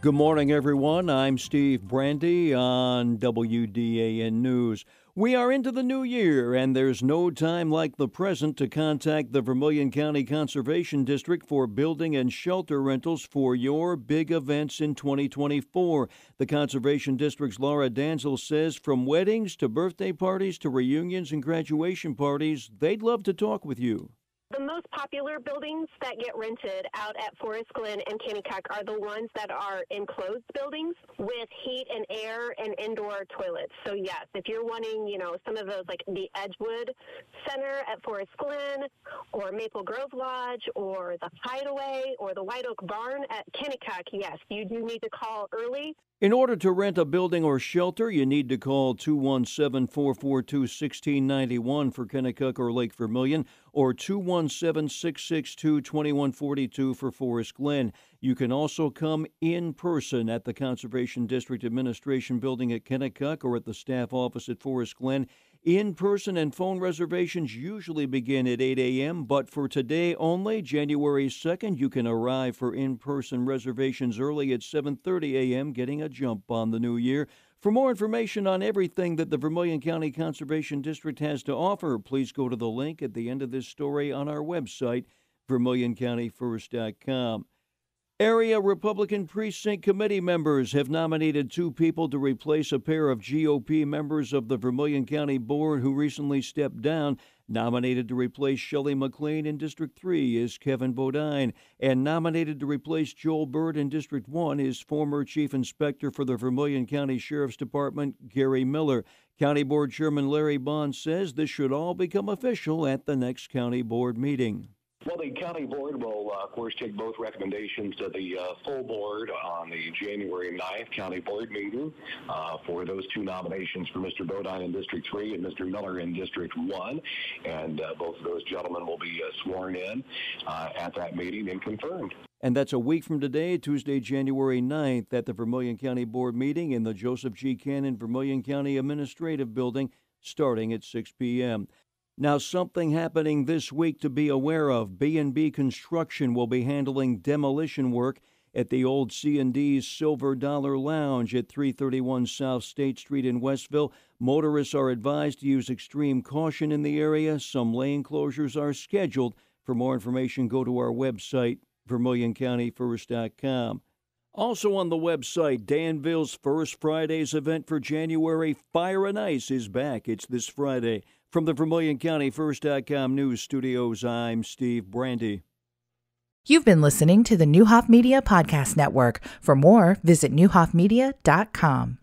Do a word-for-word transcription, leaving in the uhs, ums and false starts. Good morning, everyone. I'm Steve Brandy on W D A N News. We are into the new year, and there's no time like the present to contact the Vermilion County Conservation District for building and shelter rentals for your big events in twenty twenty-four. The Conservation District's Laura Danzl says from weddings to birthday parties to reunions and graduation parties, they'd love to talk with you. The most popular buildings that get rented out at Forest Glen and Kennekuk are the ones that are enclosed buildings with heat and air and indoor toilets. So yes, if you're wanting, you know, some of those like the Edgewood Center at Forest Glen or Maple Grove Lodge or the Hideaway or the White Oak Barn at Kennekuk, yes, you do need to call early. In order to rent a building or shelter, you need to call two one seven, four four two, one six nine one for Kennekuk or Lake Vermilion or two one seven, six six two, two one four two for Forest Glen. You can also come in person at the Conservation District Administration Building at Kennekuk or at the staff office at Forest Glen. In-person and phone reservations usually begin at eight a.m., but for today only, January second, you can arrive for in-person reservations early at seven thirty a.m., getting a jump on the new year. For more information on everything that the Vermilion County Conservation District has to offer, please go to the link at the end of this story on our website, Vermilion County First dot com. Area Republican Precinct Committee members have nominated two people to replace a pair of G O P members of the Vermilion County Board who recently stepped down. Nominated to replace Shelley McLean in District three is Kevin Bodine, and nominated to replace Joel Bird in District one is former Chief Inspector for the Vermilion County Sheriff's Department, Gary Miller. County Board Chairman Larry Bond says this should all become official at the next County Board meeting. Well, the county board will, uh, of course, take both recommendations to the uh, full board on the January ninth county board meeting uh, for those two nominations for Mister Bodine in District three and Mister Miller in District one. And uh, both of those gentlemen will be uh, sworn in uh, at that meeting and confirmed. And that's a week from today, Tuesday, January ninth, at the Vermilion County Board meeting in the Joseph G. Cannon Vermilion County Administrative Building, starting at six p.m. Now, something happening this week to be aware of. B and B Construction will be handling demolition work at the old C and D's Silver Dollar Lounge at three thirty-one South State Street in Westville. Motorists are advised to use extreme caution in the area. Some lane closures are scheduled. For more information, go to our website, Vermilion County First dot com. Also on the website, Danville's First Fridays event for January, Fire and Ice, is back. It's this Friday. From the Vermilion County First dot com news studios, I'm Steve Brandy. You've been listening to the Newhoff Media Podcast Network. For more, visit Newhoff Media dot com.